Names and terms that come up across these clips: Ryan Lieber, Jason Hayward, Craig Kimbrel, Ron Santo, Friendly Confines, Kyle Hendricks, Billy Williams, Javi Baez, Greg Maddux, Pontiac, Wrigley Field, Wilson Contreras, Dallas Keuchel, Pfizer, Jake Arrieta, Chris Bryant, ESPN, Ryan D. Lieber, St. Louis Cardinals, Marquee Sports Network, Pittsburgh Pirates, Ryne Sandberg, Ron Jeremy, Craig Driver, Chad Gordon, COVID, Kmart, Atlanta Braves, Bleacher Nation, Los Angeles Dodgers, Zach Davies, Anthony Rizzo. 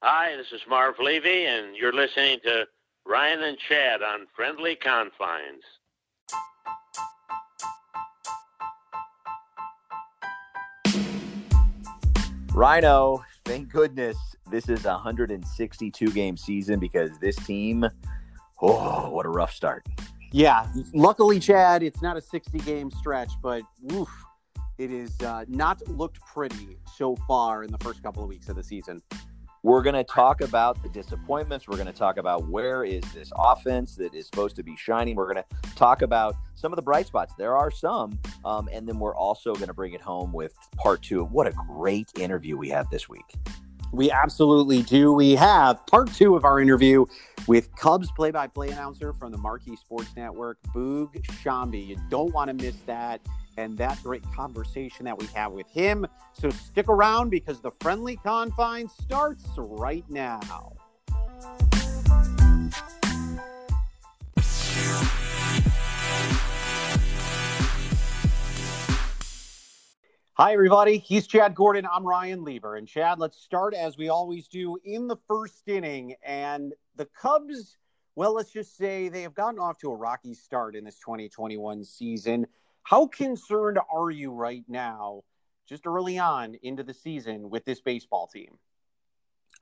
Hi, this is Marv Levy, and you're listening to Ryan and Chad on Friendly Confines. Rhino, thank goodness this is a 162-game season because this team, oh, what a rough start. Yeah, luckily, Chad, it's not a 60-game stretch, but oof, it is not looked pretty so far in the first couple of weeks of the season. We're going to talk about the disappointments. We're going to talk about where is this offense that is supposed to be shining. We're going to talk about some of the bright spots. There are some. And then we're also going to bring it home with part two. What a great interview we have this week. We absolutely do. We have part two of our interview with Cubs play-by-play announcer from the Marquee Sports Network, Boog Sciambi. You don't want to miss that. And that great conversation that we have with him. So stick around because the Friendly Confine starts right now. Hi, everybody. He's Chad Gordon. I'm Ryan Lieber. And Chad, let's start as we always do in the first inning. And the Cubs, well, let's just say they have gotten off to a rocky start in this 2021 season. How concerned are you right now, just early on into the season, with this baseball team?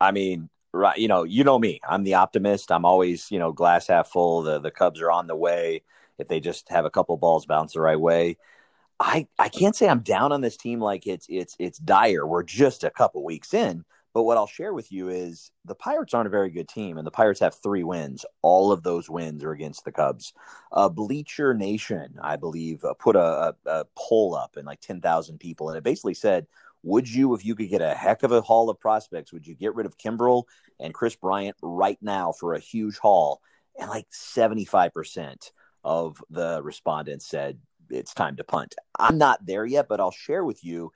I mean, right, you know me. I'm the optimist. I'm always, glass half full. The Cubs are on the way. If they just have a couple balls bounce the right way, I can't say I'm down on this team like it's dire. We're just a couple weeks in. But what I'll share with you is the Pirates aren't a very good team, and the Pirates have 3 wins. All of those wins are against the Cubs. Bleacher Nation, I believe, put a poll up and like 10,000 people, and it basically said, would you, if you could get a heck of a haul of prospects, would you get rid of Kimbrel and Chris Bryant right now for a huge haul? And like 75% of the respondents said it's time to punt. I'm not there yet, but I'll share with you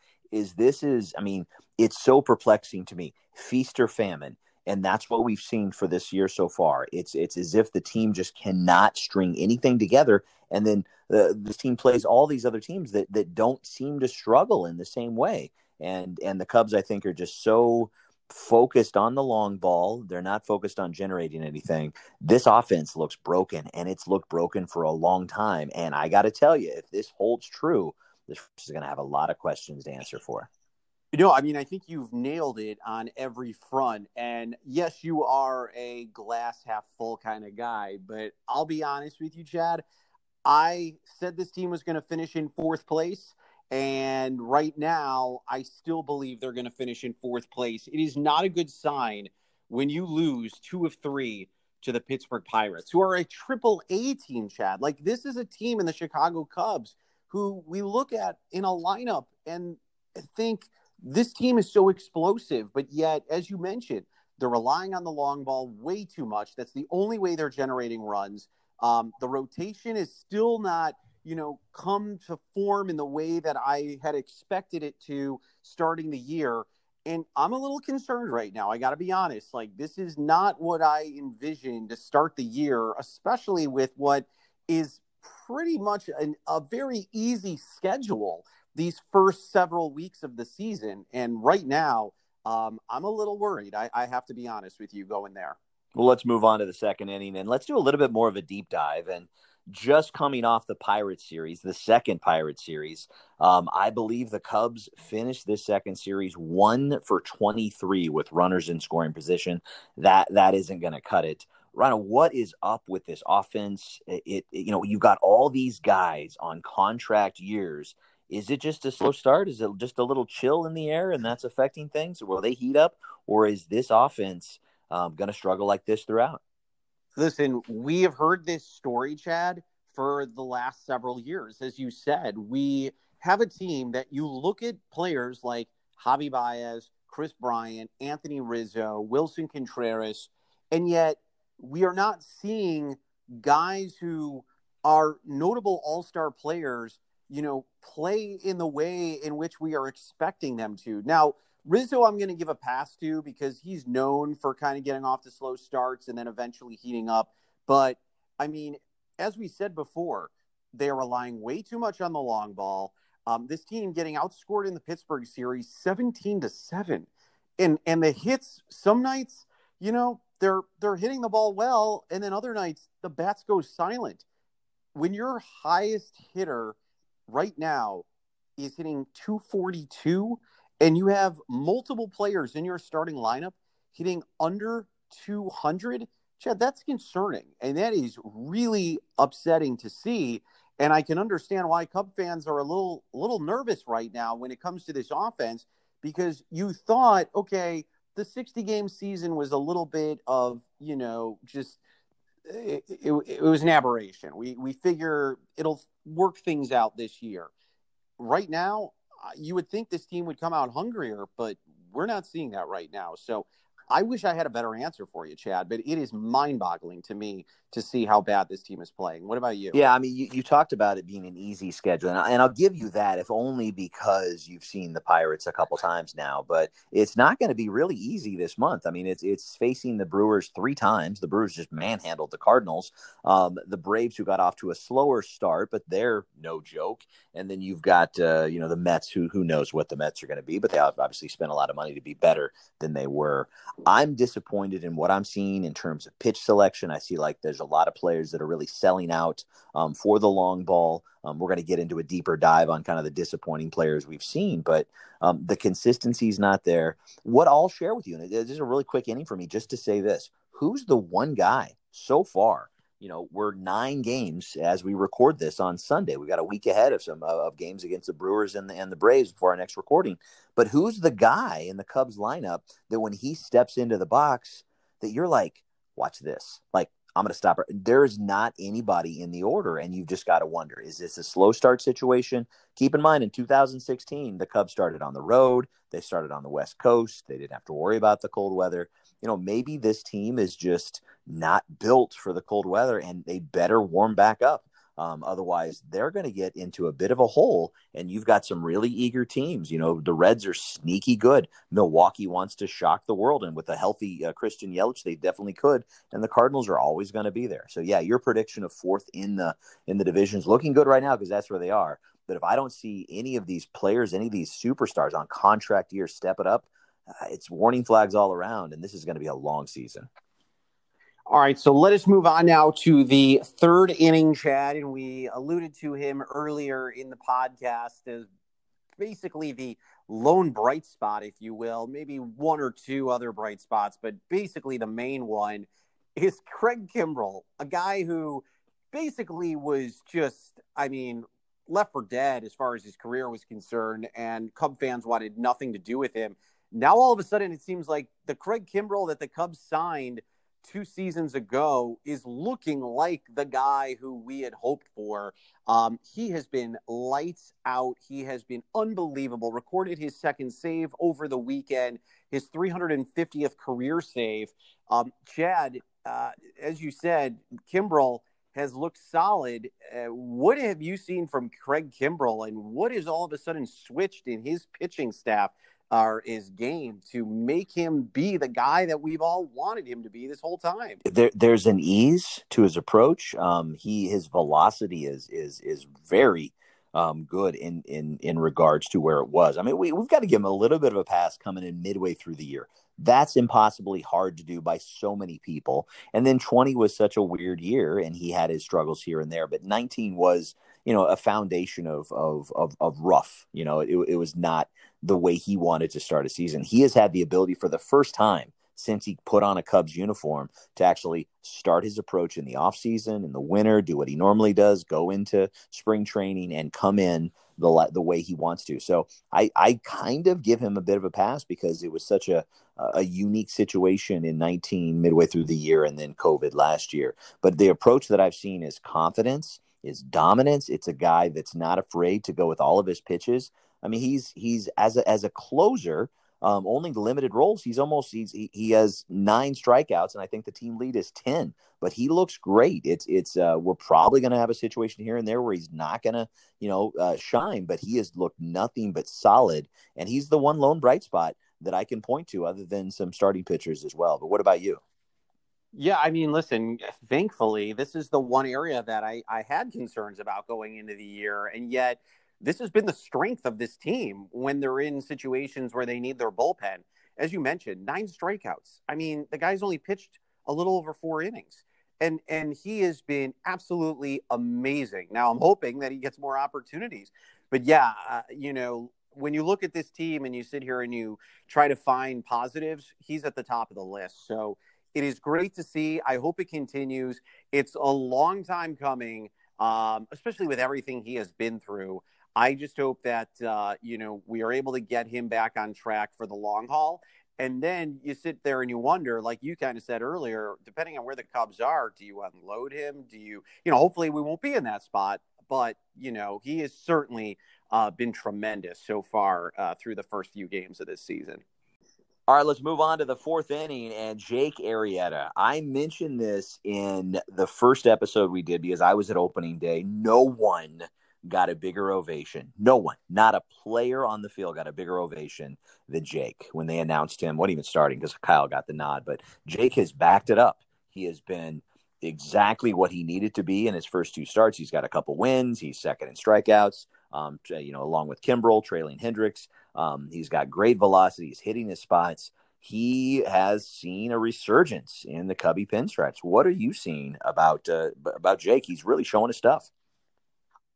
it's so perplexing to me, feast or famine. And that's what we've seen for this year so far. It's as if the team just cannot string anything together. And then this team plays all these other teams that don't seem to struggle in the same way. And the Cubs, I think, are just so focused on the long ball. They're not focused on generating anything. This offense looks broken, and it's looked broken for a long time. And I got to tell you, if this holds true, this is going to have a lot of questions to answer for. I think you've nailed it on every front. And yes, you are a glass half full kind of guy, but I'll be honest with you, Chad. I said this team was going to finish in 4th place. And right now, I still believe they're going to finish in 4th place. It is not a good sign when you lose 2 of 3 to the Pittsburgh Pirates, who are a Triple-A team, Chad. Like, this is a team in the Chicago Cubs who we look at in a lineup and think this team is so explosive. But yet, as you mentioned, they're relying on the long ball way too much. That's the only way they're generating runs. The rotation is still not, come to form in the way that I had expected it to starting the year. And I'm a little concerned right now. I got to be honest. Like, this is not what I envisioned to start the year, especially with what is pretty much a very easy schedule these first several weeks of the season. And right now, I'm a little worried. I have to be honest with you going there. Well, let's move on to the second inning, and let's do a little bit more of a deep dive. And just coming off the Pirates series, the second Pirates series, I believe the Cubs finished this second series 1-for-23 with runners in scoring position. That isn't going to cut it. Rhino, what is up with this offense? You got all these guys on contract years. Is it just a slow start? Is it just a little chill in the air and that's affecting things? Will they heat up, or is this offense going to struggle like this throughout? Listen, we have heard this story, Chad, for the last several years. As you said, we have a team that you look at players like Javi Baez, Chris Bryant, Anthony Rizzo, Wilson Contreras, and yet we are not seeing guys who are notable all-star players, play in the way in which we are expecting them to. Now, Rizzo, I'm going to give a pass to because he's known for kind of getting off to slow starts and then eventually heating up. But, as we said before, they are relying way too much on the long ball. This team getting outscored in the Pittsburgh series 17-7. And the hits, some nights, you know, they're hitting the ball well, and then other nights the bats go silent. When your highest hitter right now is hitting 242, and you have multiple players in your starting lineup hitting under 200, Chad, that's concerning, and that is really upsetting to see. And I can understand why Cub fans are a little nervous right now when it comes to this offense, because you thought, okay, the 60-game season was a little bit of, you know, just it was an aberration. We figure it'll work things out this year. Right now, you would think this team would come out hungrier, but we're not seeing that right now. So I wish I had a better answer for you, Chad, but it is mind-boggling to me to see how bad this team is playing. What about you? Yeah, I mean, you talked about it being an easy schedule, and I'll give you that, if only because you've seen the Pirates a couple times now. But it's not going to be really easy this month. I mean, it's facing the Brewers three times. The Brewers just manhandled the Cardinals. The Braves, who got off to a slower start, but they're no joke. And then you've got, you know, the Mets, who knows what the Mets are going to be, but they obviously spent a lot of money to be better than they were. I'm disappointed in what I'm seeing in terms of pitch selection. I see like there's a lot of players that are really selling out for the long ball. We're going to get into a deeper dive on kind of the disappointing players we've seen, but the consistency is not there. What I'll share with you, and this is a really quick inning for me just to say this, who's the one guy so far? You know, we're 9 games as we record this on Sunday. We've got a week ahead of some of games against the Brewers and the Braves before our next recording. But who's the guy in the Cubs lineup that when he steps into the box that you're like, watch this, like, I'm going to stop her. There's not anybody in the order, and you've just got to wonder, is this a slow start situation? Keep in mind, in 2016, the Cubs started on the road. They started on the West Coast. They didn't have to worry about the cold weather. You know, maybe this team is just not built for the cold weather, and they better warm back up. Otherwise, they're going to get into a bit of a hole, and you've got some really eager teams. You know, the Reds are sneaky good. Milwaukee wants to shock the world, and with a healthy Christian Yelich, they definitely could. And the Cardinals are always going to be there. So, yeah, your prediction of fourth in the division is looking good right now because that's where they are. But if I don't see any of these players, any of these superstars on contract years step it up, it's warning flags all around, and this is going to be a long season. All right, so let us move on now to the third inning, Chad, and we alluded to him earlier in the podcast as basically the lone bright spot, if you will, maybe one or two other bright spots, but basically the main one is Craig Kimbrel, a guy who basically was just, I mean, left for dead as far as his career was concerned, and Cub fans wanted nothing to do with him. Now, all of a sudden, it seems like the Craig Kimbrel that the Cubs signed 2 seasons ago is looking like the guy who we had hoped for. He has been lights out. He has been unbelievable, recorded his second save over the weekend, his 350th career save. Chad, as you said, Kimbrel has looked solid. What have you seen from Craig Kimbrel, and what has all of a sudden switched in his pitching staff or his game to make him be the guy that we've all wanted him to be this whole time? There's an ease to his approach. His velocity is very good in regards to where it was. I mean, we've got to give him a little bit of a pass coming in midway through the year. That's impossibly hard to do by so many people. And then 20 was such a weird year, and he had his struggles here and there. But 19 was, you know, a foundation of rough. You know, it was not the way he wanted to start a season. He has had the ability for the first time since he put on a Cubs uniform to actually start his approach in the offseason, in the winter, do what he normally does, go into spring training, and come in the way he wants to. So I kind of give him a bit of a pass because it was such a unique situation in 19 midway through the year and then COVID last year. But the approach that I've seen is confidence, is dominance. It's a guy that's not afraid to go with all of his pitches. I mean, he's as a closer, only limited roles. He has 9 strikeouts, and I think the team lead is 10. But he looks great. It's we're probably going to have a situation here and there where he's not going to, you know, shine. But he has looked nothing but solid, and he's the one lone bright spot that I can point to, other than some starting pitchers as well. But what about you? Yeah, I mean, listen, thankfully, this is the one area that I had concerns about going into the year, and yet this has been the strength of this team when they're in situations where they need their bullpen. as you mentioned, 9 strikeouts. I mean, the guy's only pitched a little over 4 innings, and he has been absolutely amazing. Now I'm hoping that he gets more opportunities, but yeah, you know, when you look at this team and you sit here and you try to find positives, he's at the top of the list. So it is great to see. I hope it continues. It's a long time coming, especially with everything he has been through. I just hope that, you know, we are able to get him back on track for the long haul. And then you sit there and you wonder, like you kind of said earlier, depending on where the Cubs are, do you unload him? Do you, you know, hopefully we won't be in that spot, but, you know, he is certainly been tremendous so far through the first few games of this season. All right, let's move on to the fourth inning and Jake Arrieta. I mentioned this in the first episode we did because I was at opening day. No one got a bigger ovation. No one, not a player on the field got a bigger ovation than Jake when they announced him. Wasn't even starting because Kyle got the nod, but Jake has backed it up. He has been exactly what he needed to be in his first 2 starts. He's got a couple wins. He's second in strikeouts. You know, along with Kimbrel, trailing Hendricks. He's got great velocity. He's hitting his spots. He has seen a resurgence in the Cubby pinstripes. What are you seeing about Jake? He's really showing his stuff.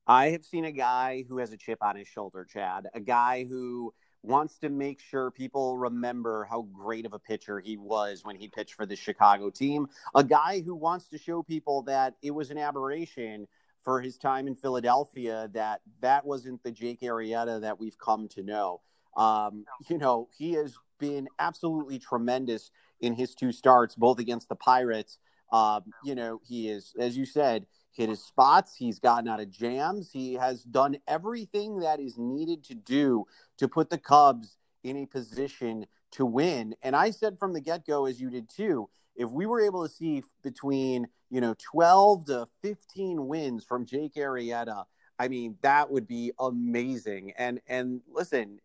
I have seen a guy who has a chip on his shoulder, Chad, a guy who wants to make sure people remember how great of a pitcher he was when he pitched for the Chicago team, a guy who wants to show people that it was an aberration for his time in Philadelphia, that wasn't the Jake Arrieta that we've come to know. You know, he has been absolutely tremendous in his 2 starts, both against the Pirates. You know, he is, as you said, hit his spots. He's gotten out of jams. He has done everything that is needed to do to put the Cubs in a position to win. And I said from the get-go, as you did too, if we were able to see between, you know, 12 to 15 wins from Jake Arrieta, I mean, that would be amazing. And listen,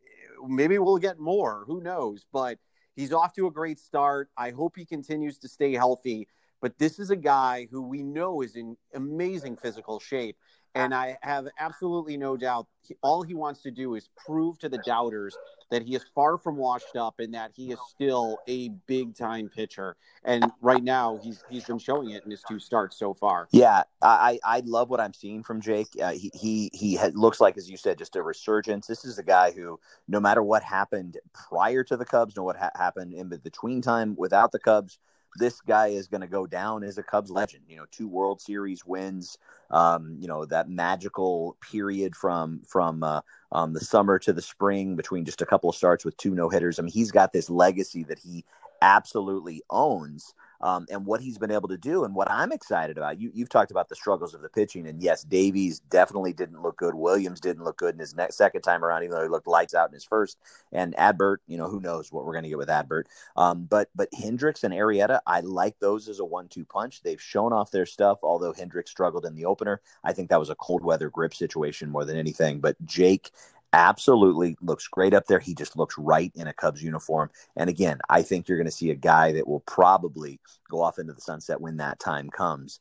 maybe we'll get more. Who knows? But he's off to a great start. I hope he continues to stay healthy. But this is a guy who we know is in amazing physical shape. And I have absolutely no doubt all he wants to do is prove to the doubters that he is far from washed up and that he is still a big-time pitcher. And right now, he's been showing it in his 2 starts so far. Yeah, I love what I'm seeing from Jake. He looks like, as you said, just a resurgence. This is a guy who, no matter what happened prior to the Cubs, no matter what happened in between time without the Cubs, this guy is going to go down as a Cubs legend. You know, 2 World Series wins, you know, that magical period from the summer to the spring between just a couple of starts with 2 no-hitters. I mean, he's got this legacy that he absolutely owns, and what he's been able to do and what I'm excited about. You've talked about the struggles of the pitching, and yes, Davies definitely didn't look good. Williams didn't look good in his second time around, even though he looked lights out in his first. And Adbert, you know, who knows what we're going to get with Adbert. But Hendricks and Arrieta, I like those as a 1-2 punch. They've shown off their stuff, although Hendricks struggled in the opener. I think that was a cold weather grip situation more than anything. But Jake absolutely looks great up there. He just looks right in a Cubs uniform. And again, I think you're going to see a guy that will probably go off into the sunset when that time comes,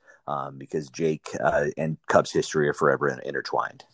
because Jake and Cubs history are forever intertwined.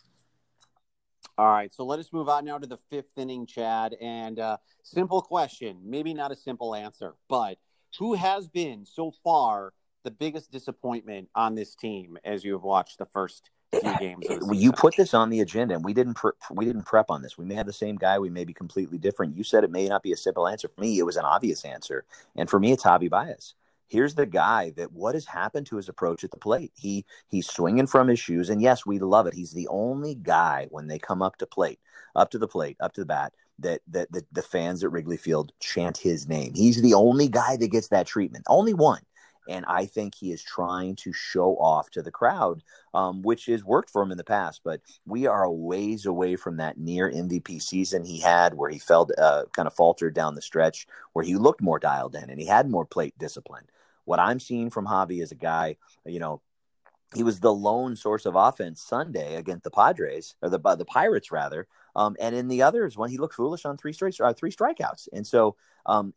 All right, so let us move on now to the fifth inning, Chad. And simple question, maybe not a simple answer, but who has been so far the biggest disappointment on this team as you have watched the first games? You put this on the agenda, and we didn't prep on this. We may have the same guy. We may be completely different. You said it may not be a simple answer. For me, it was an obvious answer. And for me, it's Javi Baez. Here's the guy that what has happened to his approach at the plate. He's swinging from his shoes, and yes, we love it. He's the only guy when they come up to the bat, that the fans at Wrigley Field chant his name. He's the only guy that gets that treatment. Only one. And I think he is trying to show off to the crowd, which has worked for him in the past. But we are a ways away from that near MVP season he had where he kind of faltered down the stretch, where he looked more dialed in and he had more plate discipline. What I'm seeing from Javi is a guy, you know, he was the lone source of offense Sunday against the Padres, or the Pirates rather. And in the others one, he looked foolish on three strikeouts. And so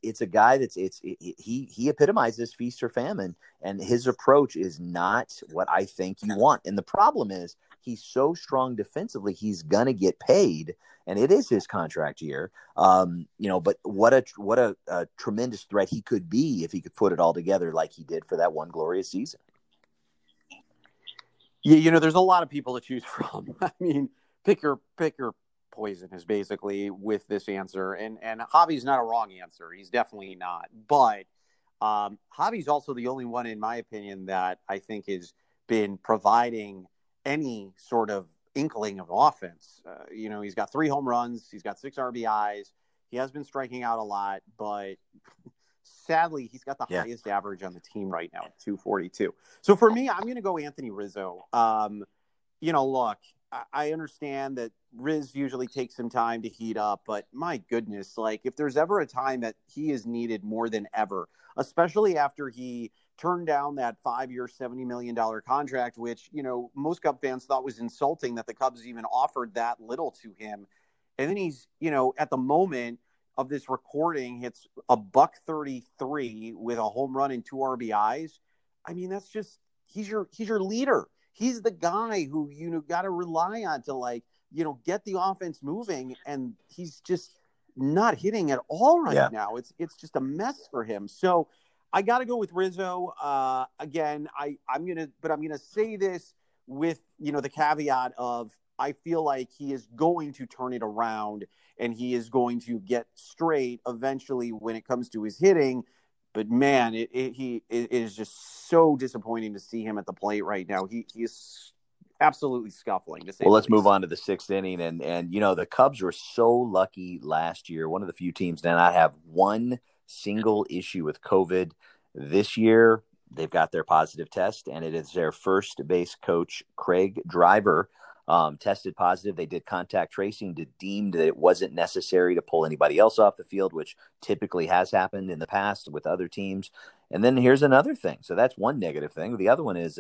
it's a guy he epitomizes feast or famine, and his approach is not what I think you want. And the problem is he's so strong defensively, he's going to get paid, and it is his contract year. But what a tremendous threat he could be if he could put it all together like he did for that one glorious season. Yeah, there's a lot of people to choose from. I mean, pick your poison is basically with this answer. And Javi's not a wrong answer. He's definitely not. But Javi's also the only one, in my opinion, that I think has been providing any sort of inkling of offense. He's got 3 home runs. He's got 6 RBIs. He has been striking out a lot. But sadly, he's got the highest average on the team right now, 242. So for me, I'm going to go Anthony Rizzo. Look, I understand that Riz usually takes some time to heat up, but my goodness, like if there's ever a time that he is needed more than ever, especially after he turned down that 5-year, $70 million contract, which, most Cub fans thought was insulting that the Cubs even offered that little to him. And then he's, at the moment of this recording, hits $133 with a home run and 2 RBIs. I mean, that's just, he's your leader. He's the guy who, got to rely on to get the offense moving. And he's just not hitting at all right now. It's just a mess for him. So I got to go with Rizzo. Again, I'm going to say this with, the caveat of, I feel like he is going to turn it around and he is going to get straight eventually when it comes to his hitting. But man, it is just so disappointing to see him at the plate right now. He is absolutely scuffling. Well, let's move on to the 6th inning, and the Cubs were so lucky last year. One of the few teams that not have one single issue with COVID. This year, they've got their positive test, and it is their first base coach, Craig Driver. Tested positive. They did contact tracing to deem that it wasn't necessary to pull anybody else off the field, which typically has happened in the past with other teams. And then here's another thing. So that's one negative thing. The other one is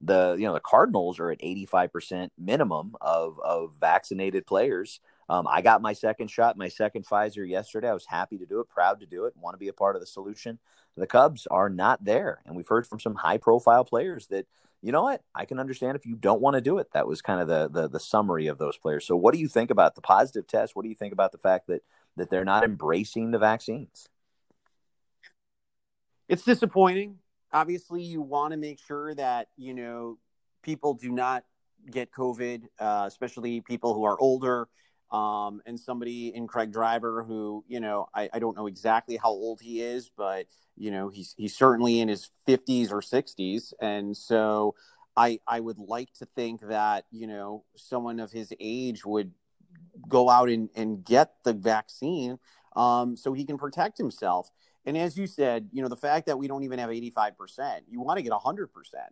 the Cardinals are at 85% minimum of vaccinated players. I got my second shot, my second Pfizer yesterday. I was happy to do it, proud to do it, want to be a part of the solution. The Cubs are not there. And we've heard from some high-profile players that, you know what, I can understand if you don't want to do it. That was kind of the summary of those players. So what do you think about the positive test? What do you think about the fact that they're not embracing the vaccines? It's disappointing. Obviously, you want to make sure that, people do not get COVID, especially people who are older. And somebody in Craig Driver who, I don't know exactly how old he is, but, he's certainly in his 50s or 60s. And so I would like to think that, someone of his age would go out and get the vaccine so he can protect himself. And as you said, the fact that we don't even have 85%, you want to get 100%.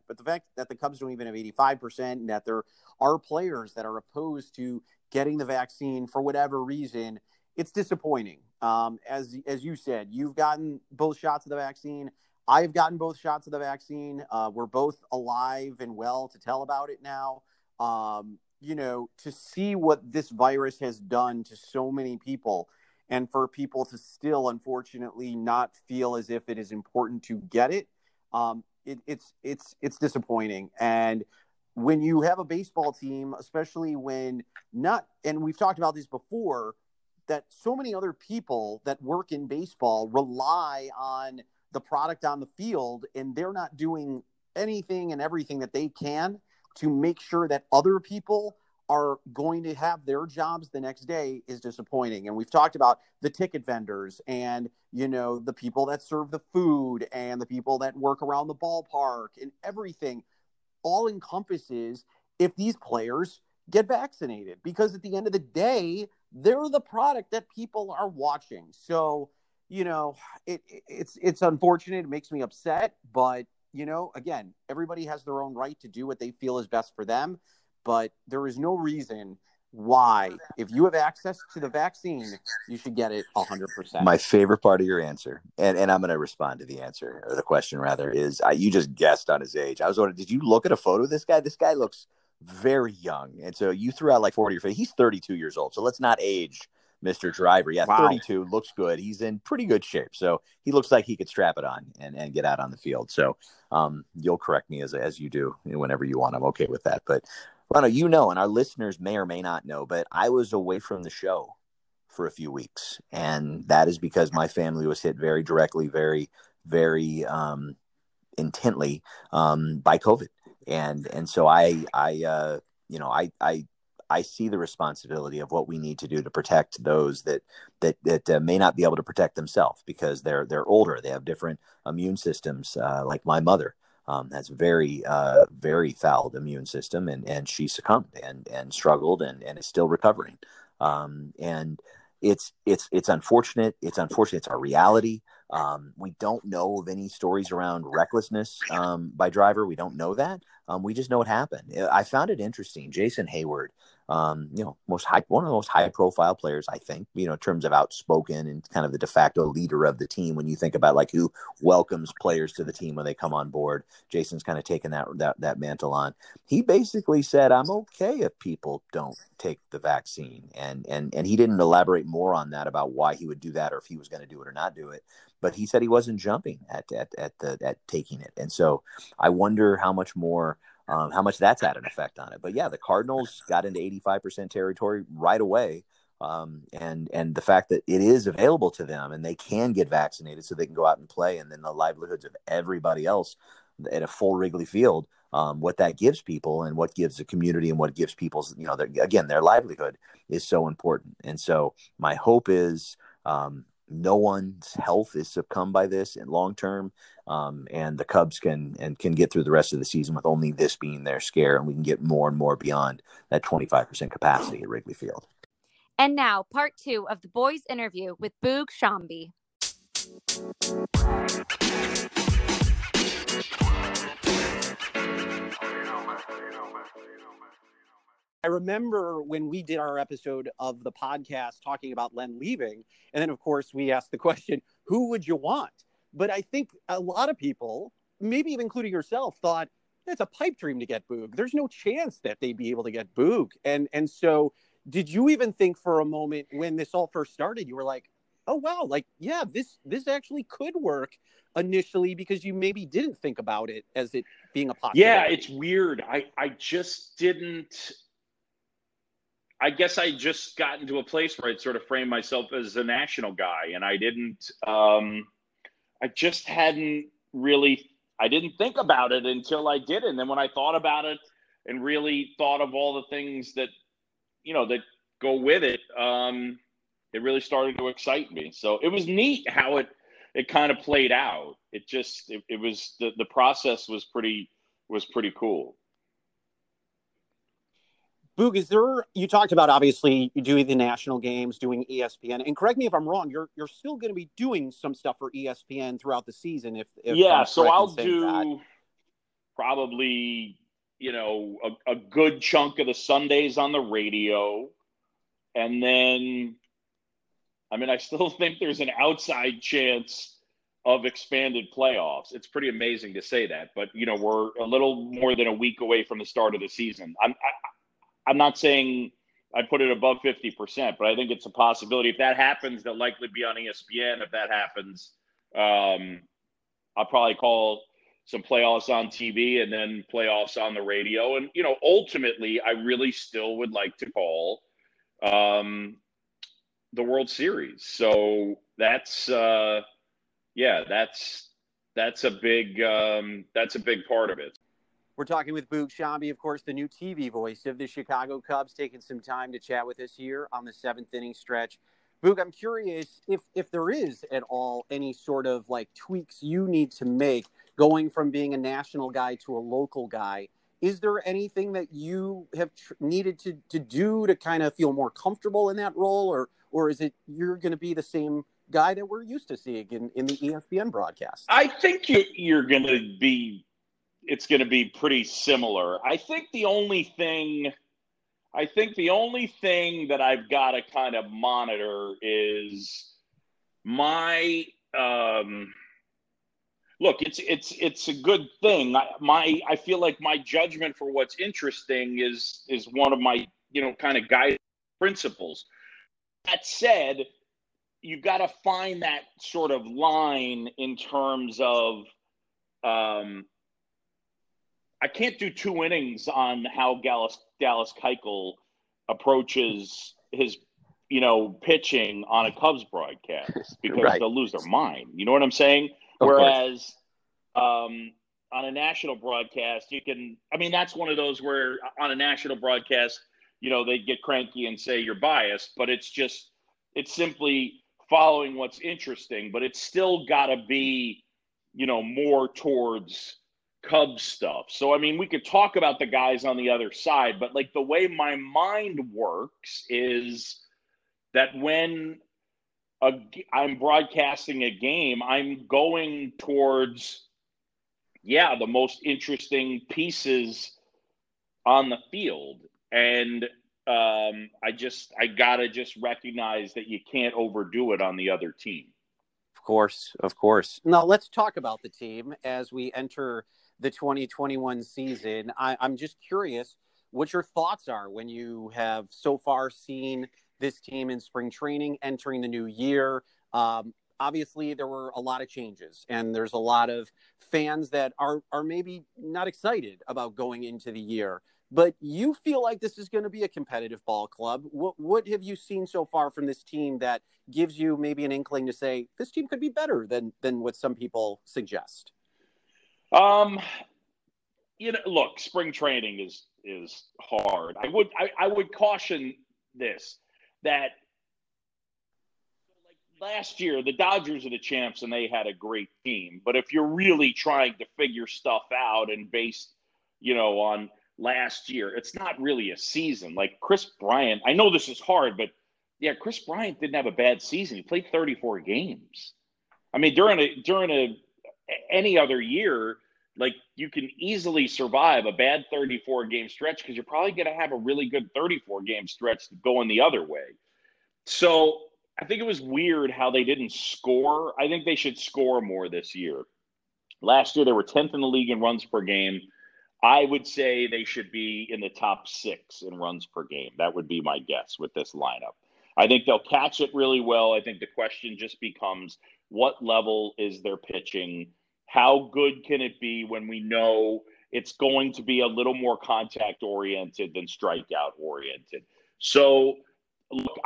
But the fact that the Cubs don't even have 85% and that there are players that are opposed to getting the vaccine for whatever reason, it's disappointing. As you said, you've gotten both shots of the vaccine. I've gotten both shots of the vaccine. We're both alive and well to tell about it now. To see what this virus has done to so many people and for people to still, unfortunately, not feel as if it is important to get it, it's disappointing. And when you have a baseball team, especially when not, and we've talked about this before, that so many other people that work in baseball rely on the product on the field, and they're not doing anything and everything that they can to make sure that other people are going to have their jobs the next day is disappointing. And we've talked about the ticket vendors and, the people that serve the food and the people that work around the ballpark and everything. All encompasses if these players get vaccinated, because at the end of the day, they're the product that people are watching. So, it's unfortunate. It makes me upset, but again, everybody has their own right to do what they feel is best for them, but there is no reason why, if you have access to the vaccine, you should get it 100%. My favorite part of your answer, and I'm going to respond to the answer, or the question rather, is you just guessed on his age. I was wondering, did you look at a photo of this guy? This guy looks very young. And so you threw out like 40 or 50. He's 32 years old. So let's not age Mr. Driver. Yeah, wow. 32, looks good. He's in pretty good shape. So he looks like he could strap it on and get out on the field. So you'll correct me as you do whenever you want. I'm okay with that. But Rano, you know, and our listeners may or may not know, but I was away from the show for a few weeks. And that is because my family was hit very directly, very, very intently by COVID. And so I see the responsibility of what we need to do to protect those that may not be able to protect themselves because they're older. They have different immune systems, like my mother. That's very, very fouled immune system, and she succumbed and struggled and is still recovering. And it's unfortunate. It's unfortunate. It's our reality. We don't know of any stories around recklessness by Driver. We don't know that. We just know what happened. I found it interesting. Jason Hayward, one of the most high profile players, I think, in terms of outspoken and kind of the de facto leader of the team. When you think about like who welcomes players to the team when they come on board, Jason's kind of taken that mantle on. He basically said, "I'm okay if people don't take the vaccine," and he didn't elaborate more on that about why he would do that or if he was going to do it or not do it. But he said he wasn't jumping at taking it. And so I wonder how much more, how much that's had an effect on it. But yeah, the Cardinals got into 85% territory right away. And the fact that it is available to them and they can get vaccinated so they can go out and play, and then the livelihoods of everybody else at a full Wrigley Field, what that gives people and what gives the community and what gives people's, their livelihood is so important. And so my hope is, no one's health is succumbed by this in long term, and the Cubs can get through the rest of the season with only this being their scare, and we can get more and more beyond that 25% capacity at Wrigley Field. And now, part 2 of the boys' interview with Boog Sciambi. I remember when we did our episode of the podcast talking about Len leaving, and then, of course, we asked the question, who would you want? But I think a lot of people, maybe even including yourself, thought, it's a pipe dream to get Boog. There's no chance that they'd be able to get Boog. And so did you even think for a moment when this all first started, you were like, oh, wow, like, yeah, this actually could work initially because you maybe didn't think about it as it being a possibility? Yeah, it's weird. I just didn't. I guess I just got into a place where I'd sort of framed myself as a national guy, and I didn't, I just hadn't really, I didn't think about it until I did. And then when I thought about it and really thought of all the things that, that go with it, it really started to excite me. So it was neat how it kind of played out. It just, it was, the process was pretty cool. Boog, you talked about obviously doing the national games, doing ESPN, and correct me if I'm wrong, you're still going to be doing some stuff for ESPN throughout the season. Yeah, so I'll do that. Probably, a good chunk of the Sundays on the radio. And then, I still think there's an outside chance of expanded playoffs. It's pretty amazing to say that, but we're a little more than a week away from the start of the season. I'm not saying I put it above 50%, but I think it's a possibility. If that happens, they'll likely be on ESPN. If that happens, I'll probably call some playoffs on TV and then playoffs on the radio. And, ultimately, I really still would like to call the World Series. So that's a big part of it. We're talking with Boog Sciambi, of course, the new TV voice of the Chicago Cubs, taking some time to chat with us here on the 7th inning stretch. Boog, I'm curious if there is at all any sort of like tweaks you need to make going from being a national guy to a local guy. Is there anything that you have needed to do to kind of feel more comfortable in that role? Or is it you're going to be the same guy that we're used to seeing in the ESPN broadcast? I think you're going to be... It's going to be pretty similar. I think the only thing I think the only thing that I've got to kind of monitor is my look, it's a good thing. I feel like my judgment for what's interesting is one of my, kind of guiding principles. That said, you've got to find that sort of line in terms of I can't do two innings on how Dallas Keuchel approaches his, pitching on a Cubs broadcast because right. They'll lose their mind. You know what I'm saying? Of Whereas on a national broadcast, you can – I mean, that's one of those where on a national broadcast, they get cranky and say you're biased, but it's just – it's simply following what's interesting, but it's still got to be, more towards – Cubs stuff. So, I mean, we could talk about the guys on the other side, but like the way my mind works is that when I'm broadcasting a game, I'm going towards, the most interesting pieces on the field. And I gotta just recognize that you can't overdo it on the other team. Of course. Now, let's talk about the team as we enter the 2021 season. I'm just curious what your thoughts are when you have so far seen this team in spring training entering the new year. Obviously, there were a lot of changes, and there's a lot of fans that are maybe not excited about going into the year. But you feel like this is going to be a competitive ball club. What have you seen so far from this team that gives you maybe an inkling to say this team could be better than what some people suggest? Look, spring training is hard. I would caution this, that like last year, the Dodgers are the champs and they had a great team. But if you're really trying to figure stuff out and based, on last year, it's not really a season. Like Chris Bryant, I know this is hard, but Chris Bryant didn't have a bad season. He played 34 games. I mean, during any other year, like you can easily survive a bad 34-game stretch because you're probably going to have a really good 34-game stretch going the other way. So I think it was weird how they didn't score. I think they should score more this year. Last year, they were 10th in the league in runs per game. I would say they should be in the top 6 in runs per game. That would be my guess with this lineup. I think they'll catch it really well. I think the question just becomes, what level is their pitching? How good can it be when we know it's going to be a little more contact-oriented than strikeout-oriented? So, look,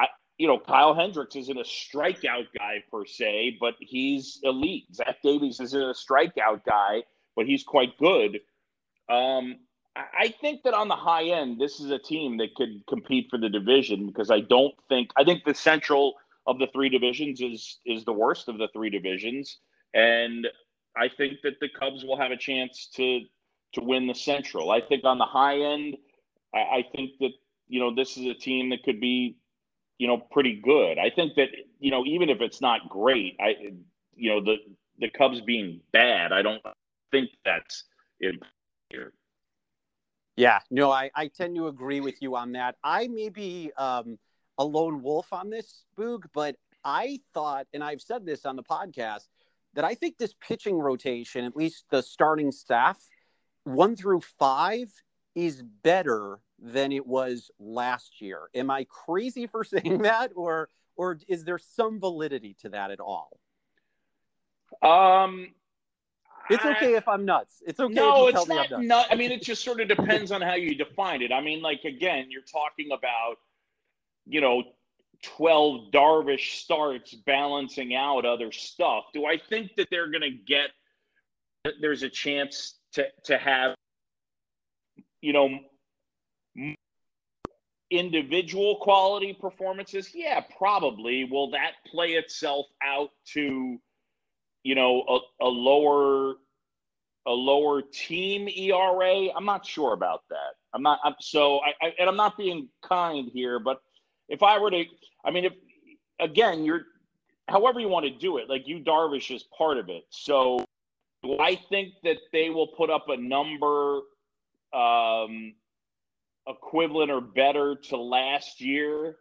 Kyle Hendricks isn't a strikeout guy per se, but he's elite. Zach Davies isn't a strikeout guy, but he's quite good. I think that on the high end, this is a team that could compete for the division because I think the central of the three divisions is the worst of the three divisions. And I think that the Cubs will have a chance to win the central. I think on the high end, I think that, this is a team that could be, pretty good. I think that, even if it's not great, the Cubs being bad, I don't think that's it. Yeah, no, I tend to agree with you on that. I may be a lone wolf on this, Boog, but I thought, and I've said this on the podcast, that I think this pitching rotation, at least the starting staff, 1 through 5, is better than it was last year. Am I crazy for saying that, or is there some validity to that at all? It's okay if I'm nuts. It's okay. No, if you tell it's not nuts. I mean, it just sort of depends on how you define it. I mean, like, again, you're talking about, 12 Darvish starts balancing out other stuff. Do I think that they're going to get – there's a chance to have, individual quality performances? Yeah, probably. Will that play itself out to – a lower team ERA. I'm not sure about that. I'm not being kind here, but if I were to, however you want to do it, like you Darvish is part of it. So do I think that they will put up a number equivalent or better to last year.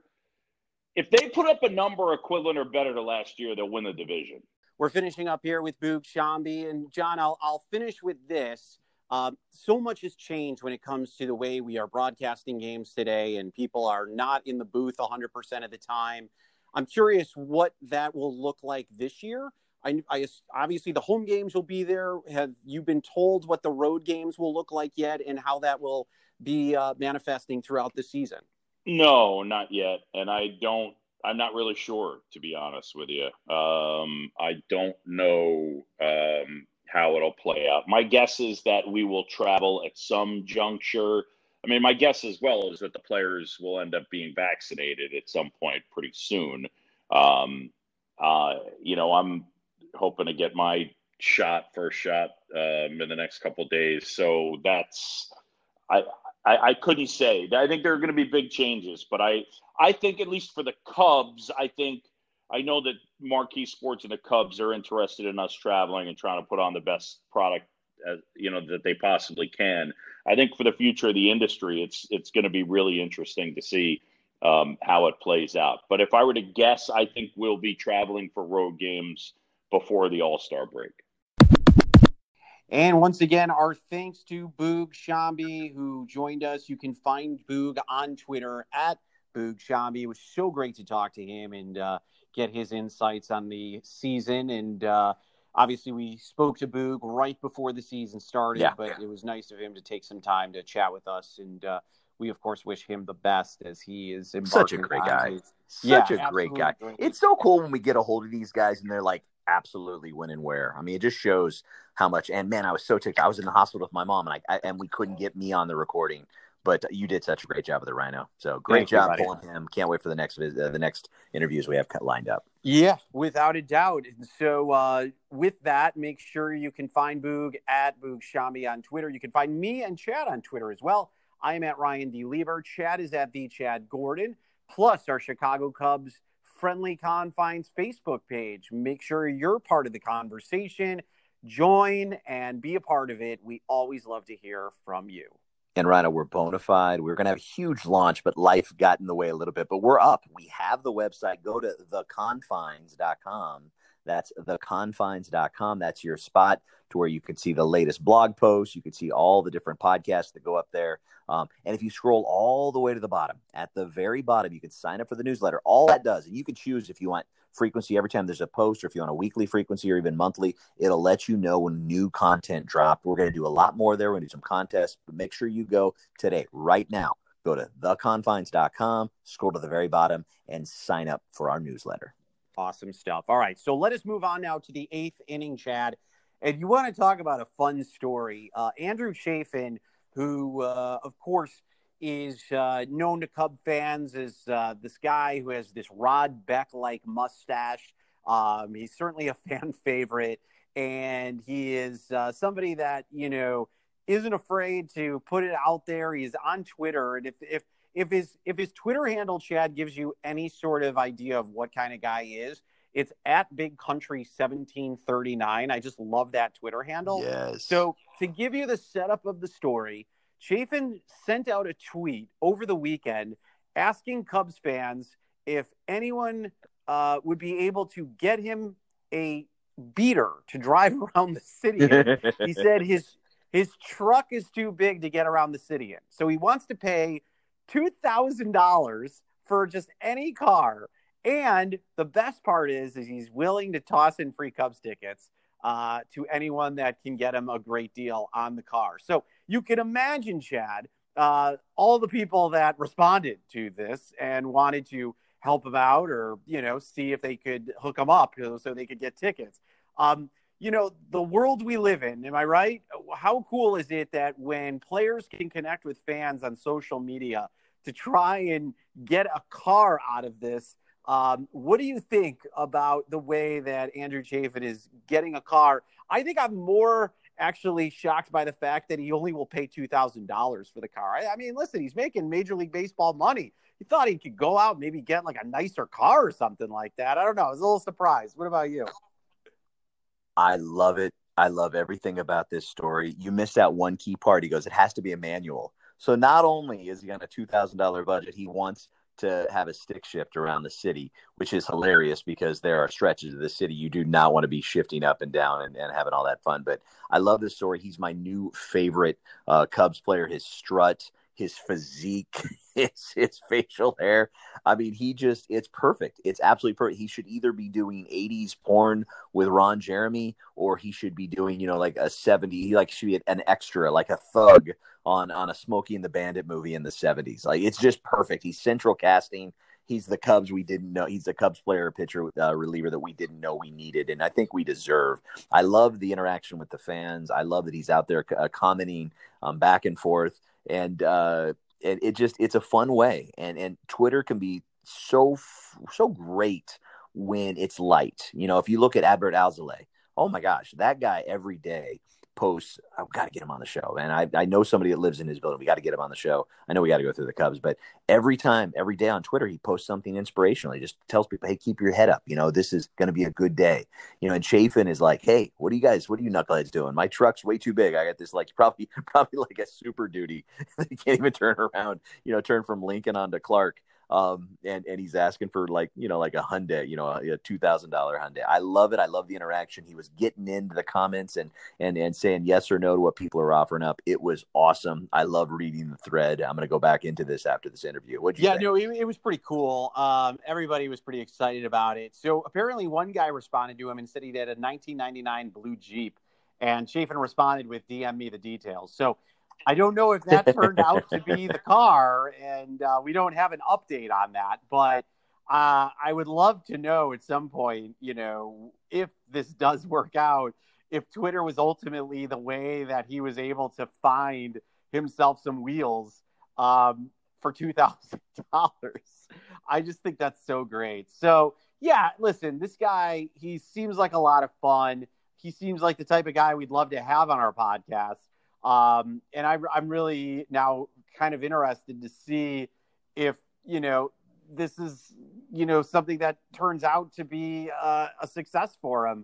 If they put up a number equivalent or better to last year, they'll win the division. We're finishing up here with Boog Sciambi. And, John, I'll finish with this. So much has changed when it comes to the way we are broadcasting games today, and people are not in the booth 100% of the time. I'm curious what that will look like this year. I obviously, the home games will be there. Have you been told what the road games will look like yet, and how that will be manifesting throughout the season? No, not yet. And I'm not really sure, to be honest with you. I don't know how it'll play out. My guess is that we will travel at some juncture. I mean, my guess as well is that the players will end up being vaccinated at some point pretty soon. I'm hoping to get my first shot in the next couple of days. So that's, I couldn't say. I think there are going to be big changes, but I think at least for the Cubs, I know that Marquee Sports and the Cubs are interested in us traveling and trying to put on the best product that they possibly can. I think for the future of the industry, it's going to be really interesting to see how it plays out. But if I were to guess, I think we'll be traveling for road games before the All-Star break. And once again, our thanks to Boog Sciambi, who joined us. You can find Boog on Twitter at Boog Sciambi. It was so great to talk to him and get his insights on the season. And obviously, we spoke to Boog right before the season started, It was nice of him to take some time to chat with us. And we, of course, wish him the best as he is such a great guy. Great guy. It's so cool when we get a hold of these guys and they're like, absolutely when and where. I mean, it just shows how much. And man, I was so ticked. I was in the hospital with my mom, and we couldn't get me on the recording. But you did such a great job with the Rhino. So great job pulling him. Can't wait for the next interviews we have lined up. Yeah, without a doubt. And so with that, make sure you can find Boog at Boog Sciambi on Twitter. You can find me and Chad on Twitter as well. I am at Ryan D. Lieber. Chad is at the Chad Gordon. Plus our Chicago Cubs Friendly Confines Facebook page. Make sure you're part of the conversation. Join and be a part of it. We always love to hear from you. And Rhino, we're bona fide. We're going to have a huge launch, but life got in the way a little bit. But we're up. We have the website. Go to theconfines.com. That's theconfines.com. That's your spot to where you can see the latest blog posts. You can see all the different podcasts that go up there. And if you scroll all the way to the bottom, at the very bottom, you can sign up for the newsletter. All that does, and you can choose if you want frequency every time there's a post, or if you want a weekly frequency or even monthly, it'll let you know when new content drops. We're going to do a lot more there. We're going to do some contests, but make sure you go today, right now. Go to theconfines.com, scroll to the very bottom, and sign up for our newsletter. Awesome stuff. All right, so let us move on now to the eighth inning, Chad. And you want to talk about a fun story. Andrew Chafin, who, of course, is known to Cub fans as this guy who has this Rod Beck-like mustache. He's certainly a fan favorite. And he is somebody that, isn't afraid to put it out there. He's on Twitter. And if his Twitter handle, Chad, gives you any sort of idea of what kind of guy he is, it's at Big Country 1739. I just love that Twitter handle. Yes. So to give you the setup of the story, Chafin sent out a tweet over the weekend asking Cubs fans if anyone would be able to get him a beater to drive around the city in. He said his truck is too big to get around the city in. So he wants to pay $2,000 for just any car. And the best part is he's willing to toss in free Cubs tickets to anyone that can get him a great deal on the car. So you can imagine, Chad, all the people that responded to this and wanted to help him out or, see if they could hook him up so they could get tickets. The world we live in, am I right? How cool is it that when players can connect with fans on social media to try and get a car out of this? What do you think about the way that Andrew Chafin is getting a car? I think I'm more actually shocked by the fact that he only will pay $2,000 for the car. I mean, listen, he's making Major League Baseball money. He thought he could go out, maybe get like a nicer car or something like that. I don't know. I was a little surprised. What about you? I love it. I love everything about this story. You missed out one key part. He goes, it has to be a manual. So not only is he on a $2,000 budget, he wants to have a stick shift around the city, which is hilarious because there are stretches of the city you do not want to be shifting up and down and having all that fun. But I love this story. He's my new favorite Cubs player. His strut, his physique, his facial hair. I mean, he just, it's perfect. It's absolutely perfect. He should either be doing 80s porn with Ron Jeremy, or he should be doing, you know, like a 70s, he like should be an extra, like a thug on a Smokey and the Bandit movie in the 70s. Like, it's just perfect. He's central casting. He's the Cubs we didn't know. He's the Cubs player, pitcher, reliever that we didn't know we needed, and I think we deserve. I love the interaction with the fans. I love that he's out there commenting back and forth. And it's a fun way. And Twitter can be so great when it's light. You know, if you look at Albert Alzolay, oh my gosh, that guy every day posts, I've got to get him on the show. And I know somebody that lives in his building. We got to get him on the show. I know we got to go through the Cubs, but every day on Twitter, he posts something inspirational. He just tells people, hey, keep your head up. You know, this is going to be a good day. You know, and Chafin is like, hey, what are you knuckleheads doing? My truck's way too big. I got this like probably like a Super Duty. They can't even turn around, you know, turn from Lincoln onto Clark. And he's asking for like, you know, like a Hyundai, you know, a $2,000 Hyundai. I love it. I love the interaction. He was getting into the comments and saying yes or no to what people are offering up. It was awesome. I love reading the thread. I'm going to go back into this after this interview. What'd you think? No, it was pretty cool. Everybody was pretty excited about it. So apparently one guy responded to him and said he had a 1999 blue Jeep, and Chafin responded with DM me the details. So I don't know if that turned out to be the car, and we don't have an update on that, but I would love to know at some point, you know, if this does work out, if Twitter was ultimately the way that he was able to find himself some wheels for $2,000. I just think that's so great. So, yeah, listen, this guy, he seems like a lot of fun. He seems like the type of guy we'd love to have on our podcast. And I'm really now kind of interested to see if, you know, this is, you know, something that turns out to be a success for him.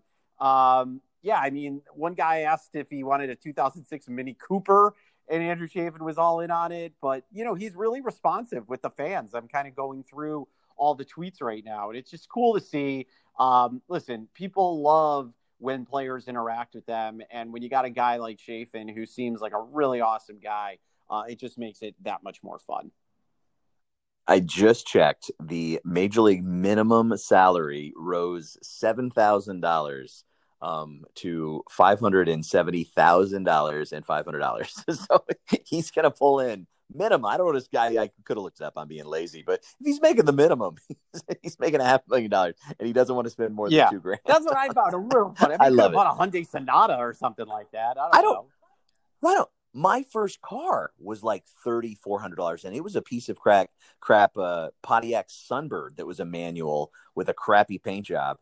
Yeah, I mean, one guy asked if he wanted a 2006 Mini Cooper, and Andrew Chafin was all in on it. But, you know, he's really responsive with the fans. I'm kind of going through all the tweets right now, and it's just cool to see. Listen, people love when players interact with them. And when you got a guy like Chafin, who seems like a really awesome guy, it just makes it that much more fun. I just checked. The Major League minimum salary rose $7,000 to $570,000 and $500. So he's going to pull in minimum. I don't know this guy. I could have looked it up. I'm being lazy, but if he's making the minimum, he's making a $500,000, and he doesn't want to spend more than $2,000. That's what I found a real funny. I love it. Bought a Hyundai Sonata or something like that. I don't know. My first car was like $3,400, and it was a piece of crap Pontiac Sunbird that was a manual with a crappy paint job.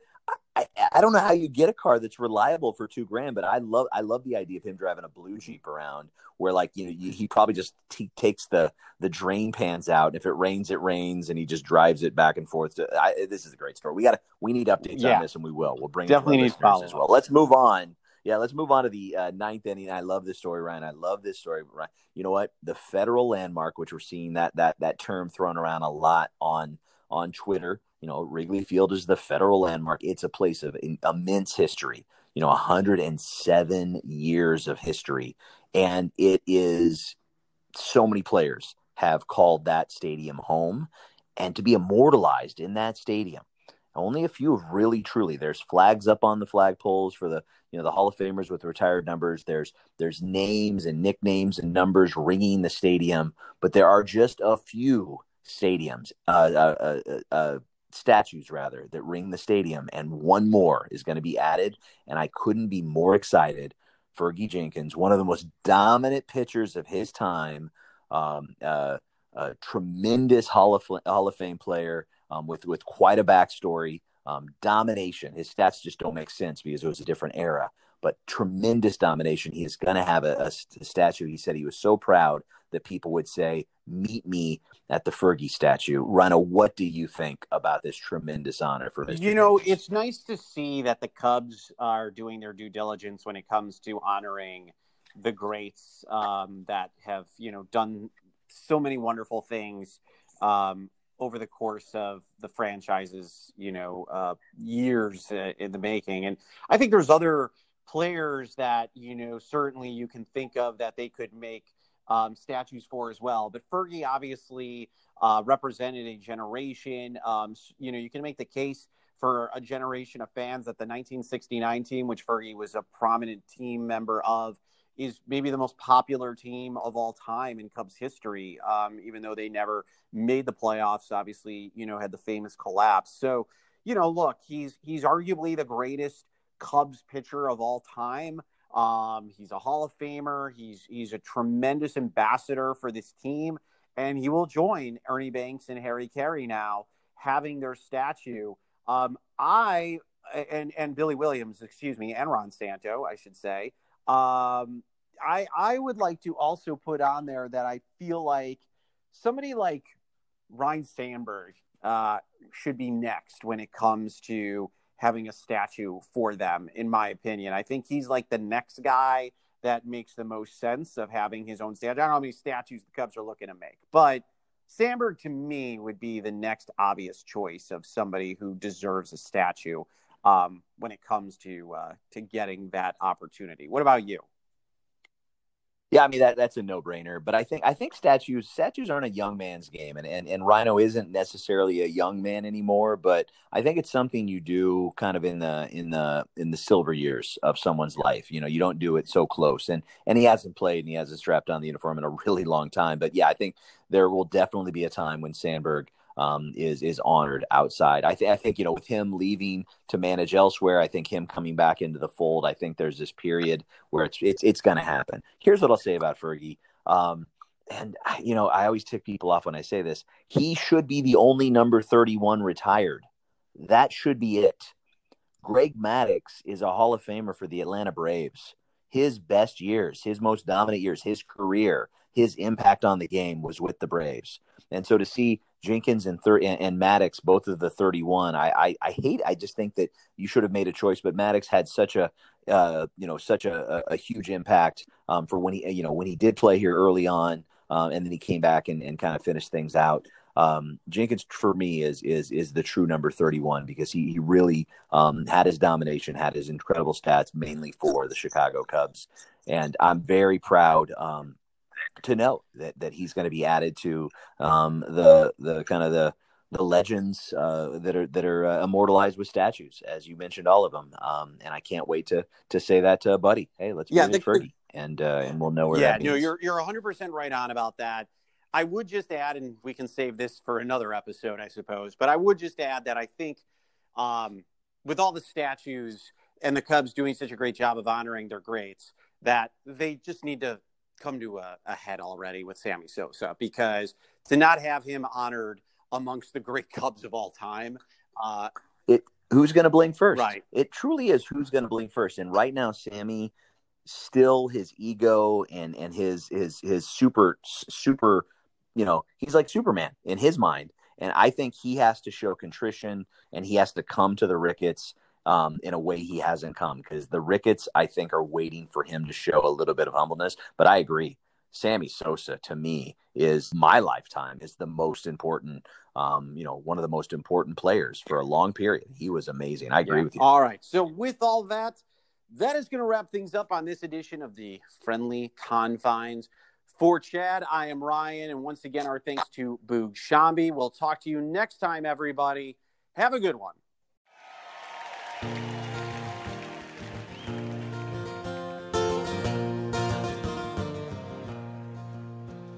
I don't know how you get a car that's reliable for $2,000, but I love the idea of him driving a blue Jeep around where, like, you know, he probably just takes the drain pans out. If it rains, it rains, and he just drives it back and forth. This is a great story. We need updates on this, and we will. We'll bring definitely it to our listeners as well. Let's move on. Yeah, let's move on to the ninth inning. I love this story, Ryan. I love this story, Ryan. You know what? The federal landmark, which we're seeing that term thrown around a lot on Twitter. You know, Wrigley Field is the federal landmark. It's a place of immense history, you know, 107 years of history. And it is, so many players have called that stadium home, and to be immortalized in that stadium. Only a few have really, truly. There's flags up on the flagpoles for the, you know, the Hall of Famers with retired numbers. There's names and nicknames and numbers ringing the stadium, but there are just a few stadiums, statues rather, that ring the stadium, and one more is going to be added, and I couldn't be more excited. Fergie Jenkins, one of the most dominant pitchers of his time, a tremendous Hall of Fame player with quite a backstory, domination. His stats just don't make sense because it was a different era, but tremendous domination. He is going to have a statue. He said he was so proud that people would say, meet me at the Fergie statue. Rhino, what do you think about this tremendous honor for Mr. You know, Jenkins? It's nice to see that the Cubs are doing their due diligence when it comes to honoring the greats that have, you know, done so many wonderful things over the course of the franchise's, years in the making. And I think there's other players that, certainly you can think of that they could make statues for as well. But Fergie obviously represented a generation. You can make the case for a generation of fans that the 1969 team, which Fergie was a prominent team member of, is maybe the most popular team of all time in Cubs history, even though they never made the playoffs, obviously, had the famous collapse. So, look, he's arguably the greatest Cubs pitcher of all time. He's a Hall of Famer. He's a tremendous ambassador for this team, and he will join Ernie Banks and Harry Carey now having their statue. I and Billy Williams, excuse me, and Ron Santo, I should say. I would like to also put on there that I feel like somebody like Ryne Sandberg should be next when it comes to having a statue for them, in my opinion. I think he's like the next guy that makes the most sense of having his own statue. I don't know how many statues the Cubs are looking to make, but Sandberg to me would be the next obvious choice of somebody who deserves a statue when it comes to getting that opportunity. What about you? Yeah, I mean, that's a no-brainer, but I think statues aren't a young man's game, and Rhino isn't necessarily a young man anymore, but I think it's something you do kind of in the silver years of someone's life. You don't do it so close, and he hasn't played and he hasn't strapped on the uniform in a really long time, but yeah, I think there will definitely be a time when Sandberg is honored outside. I think with him leaving to manage elsewhere, I think him coming back into the fold, I think there's this period where it's going to happen. Here's what I'll say about Fergie. And I always tick people off when I say this. He should be the only number 31 retired. That should be it. Greg Maddux is a Hall of Famer for the Atlanta Braves. His best years, his most dominant years, his career, his impact on the game was with the Braves. And so to see Jenkins and Maddux, both of the 31, I just think that you should have made a choice, but Maddux had such a huge impact for when he did play here early on, and then he came back and kind of finished things out. Jenkins for me is the true number 31 because he really had his domination, had his incredible stats mainly for the Chicago Cubs, and I'm very proud to know that he's going to be added to the kind of the legends that are immortalized with statues, as you mentioned, all of them. And I can't wait to say that to a buddy. Hey, let's bring it Fergie, and we'll know where. Yeah, that means. You're 100% right on about that. I would just add, and we can save this for another episode, I suppose, but I would just add that I think with all the statues and the Cubs doing such a great job of honoring their greats, that they just need to come to a head already with Sammy Sosa, because to not have him honored amongst the great Cubs of all time. Who's going to blink first? Right. It truly is who's going to blink first. And right now, Sammy, still his ego and his super, he's like Superman in his mind. And I think he has to show contrition and he has to come to the Ricketts in a way he hasn't come, because the Ricketts, I think, are waiting for him to show a little bit of humbleness. But I agree. Sammy Sosa, to me, is my lifetime is the most important, one of the most important players for a long period. He was amazing. I agree with you. All right. So with all that, that is going to wrap things up on this edition of the Friendly Confines. For Chad, I am Ryan. And once again, our thanks to Boog Sciambi. We'll talk to you next time, everybody. Have a good one.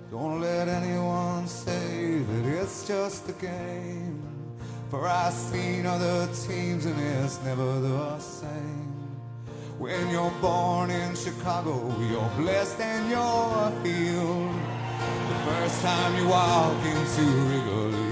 Don't let anyone say that it's just a game, for I've seen other teams and it's never the same. When you're born in Chicago, you're blessed and you're healed. The first time you walk into Wrigley